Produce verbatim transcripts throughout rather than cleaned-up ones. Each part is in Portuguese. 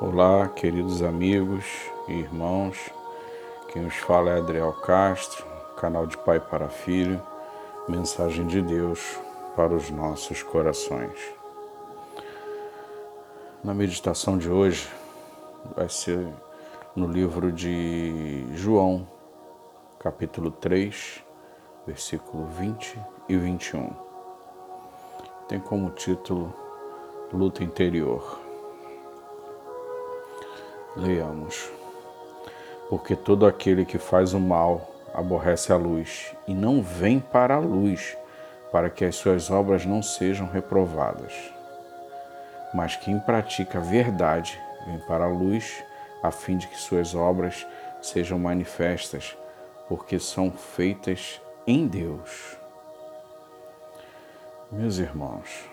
Olá, queridos amigos e irmãos. Quem nos fala é Adriel Castro, canal de Pai para Filho, mensagem de Deus para os nossos corações. Na meditação de hoje vai ser no livro de João, capítulo três, versículo vinte e vinte e um. Tem como título Luta Interior. Leiamos. Porque todo aquele que faz o mal aborrece a luz e não vem para a luz, para que as suas obras não sejam reprovadas. Mas quem pratica a verdade vem para a luz, a fim de que suas obras sejam manifestas, porque são feitas em Deus. Meus irmãos,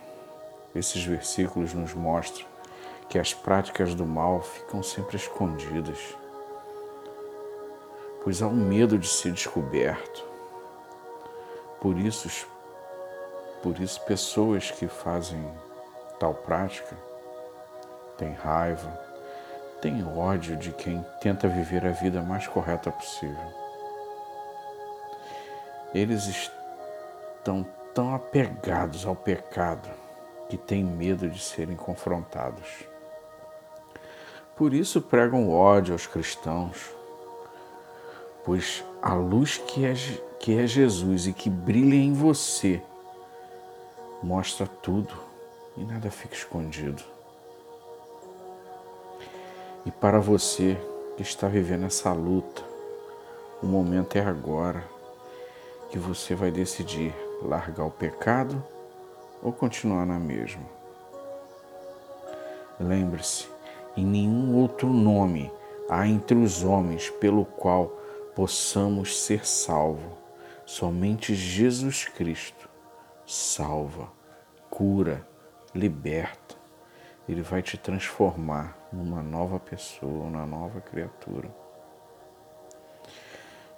esses versículos nos mostram que as práticas do mal ficam sempre escondidas, pois há um medo de ser descoberto. Por isso, por isso pessoas que fazem tal prática têm raiva, têm ódio de quem tenta viver a vida mais correta possível. Eles estão tão apegados ao pecado que têm medo de serem confrontados. Por isso pregam ódio aos cristãos, pois a luz que é, que é Jesus e que brilha em você mostra tudo e nada fica escondido. E para você que está vivendo essa luta, o momento é agora que você vai decidir largar o pecado ou continuar na mesma. Lembre-se, em nenhum outro nome há entre os homens pelo qual possamos ser salvos. Somente Jesus Cristo salva, cura, liberta. Ele vai te transformar numa nova pessoa, numa nova criatura.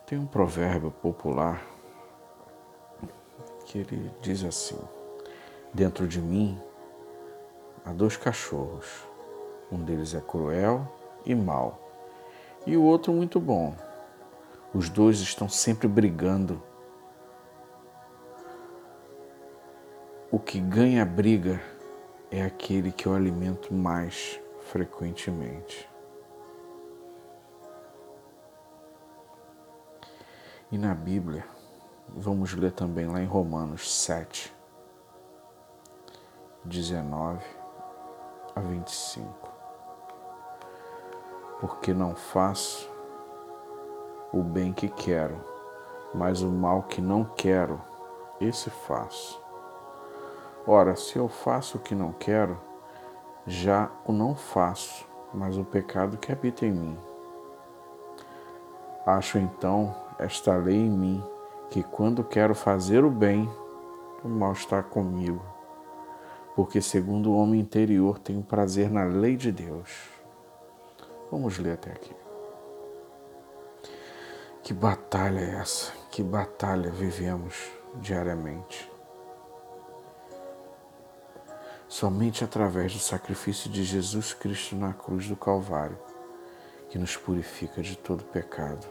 Tem um provérbio popular que ele diz assim: dentro de mim há dois cachorros, um deles é cruel e mau, e o outro muito bom. Os dois estão sempre brigando. O que ganha a briga é aquele que eu alimento mais frequentemente. E na Bíblia, vamos ler também lá em Romanos sete, dezenove a vinte e cinco. Porque não faço o bem que quero, mas o mal que não quero, esse faço. Ora, se eu faço o que não quero, já o não faço, mas o pecado que habita em mim. Acho então esta lei em mim, que quando quero fazer o bem, o mal está comigo, porque segundo o homem interior tenho prazer na lei de Deus. Vamos ler até aqui. Que batalha é essa? Que batalha vivemos diariamente? Somente através do sacrifício de Jesus Cristo na cruz do Calvário que nos purifica de todo pecado.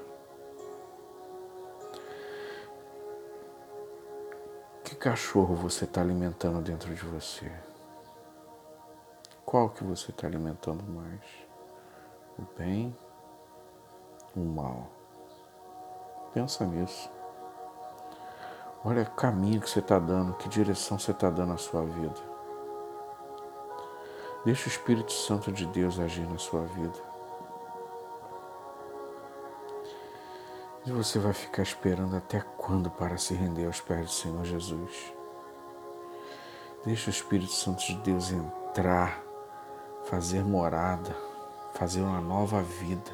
Que cachorro você está alimentando dentro de você? Qual que você está alimentando mais? O bem? O mal? Pensa nisso. Olha o caminho que você está dando, que direção você está dando à sua vida. Deixa o Espírito Santo de Deus agir na sua vida. E você vai ficar esperando até quando para se render aos pés do Senhor Jesus? Deixa o Espírito Santo de Deus entrar, fazer morada, fazer uma nova vida.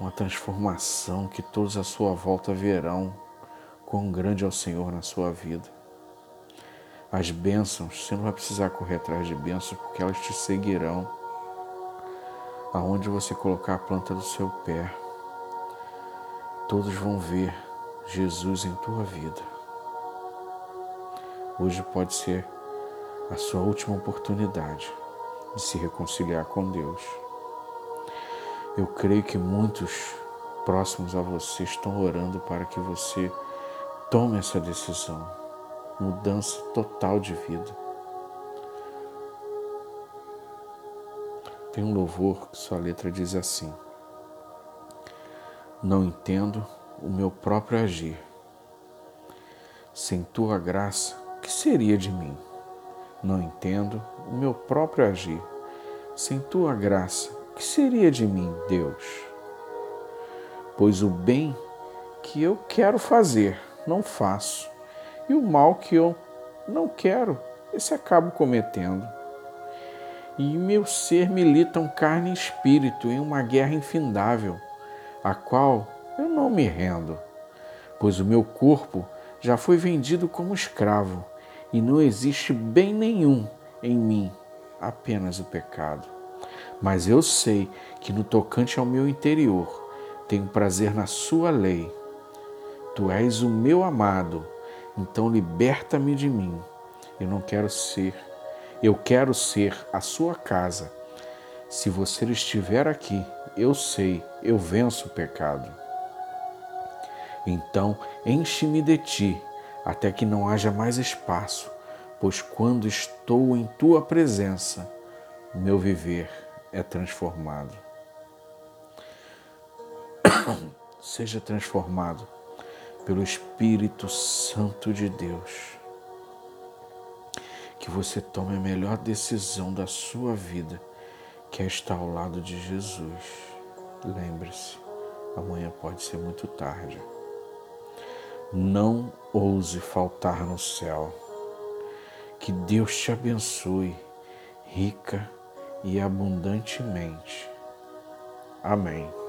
Uma transformação que todos à sua volta verão, quão grande é o Senhor na sua vida. As bênçãos, você não vai precisar correr atrás de bênçãos, porque elas te seguirão aonde você colocar a planta do seu pé. Todos vão ver Jesus em tua vida. Hoje pode ser a sua última oportunidade de se reconciliar com Deus. Eu creio que muitos próximos a você estão orando para que você tome essa decisão. Mudança total de vida. Tem um louvor que sua letra diz assim: não entendo o meu próprio agir. Sem tua graça, o que seria de mim? Não entendo o meu próprio agir. Sem tua graça, o que seria de mim, Deus? Pois o bem que eu quero fazer, não faço. E o mal que eu não quero, esse acabo cometendo. E meu ser militam carne e espírito em uma guerra infindável, a qual eu não me rendo, pois o meu corpo já foi vendido como escravo, e não existe bem nenhum em mim, apenas o pecado. Mas eu sei que no tocante ao meu interior, tenho prazer na sua lei. Tu és o meu amado, então liberta-me de mim. Eu não quero ser, eu quero ser a sua casa. Se você estiver aqui, eu sei, eu venço o pecado. Então, enche-me de ti, até que não haja mais espaço, pois quando estou em tua presença, meu viver é transformado. Seja transformado pelo Espírito Santo de Deus. Que você tome a melhor decisão da sua vida, que é estar ao lado de Jesus. Lembre-se, amanhã pode ser muito tarde. Não ouse faltar no céu. Que Deus te abençoe, rica e abundantemente. Amém.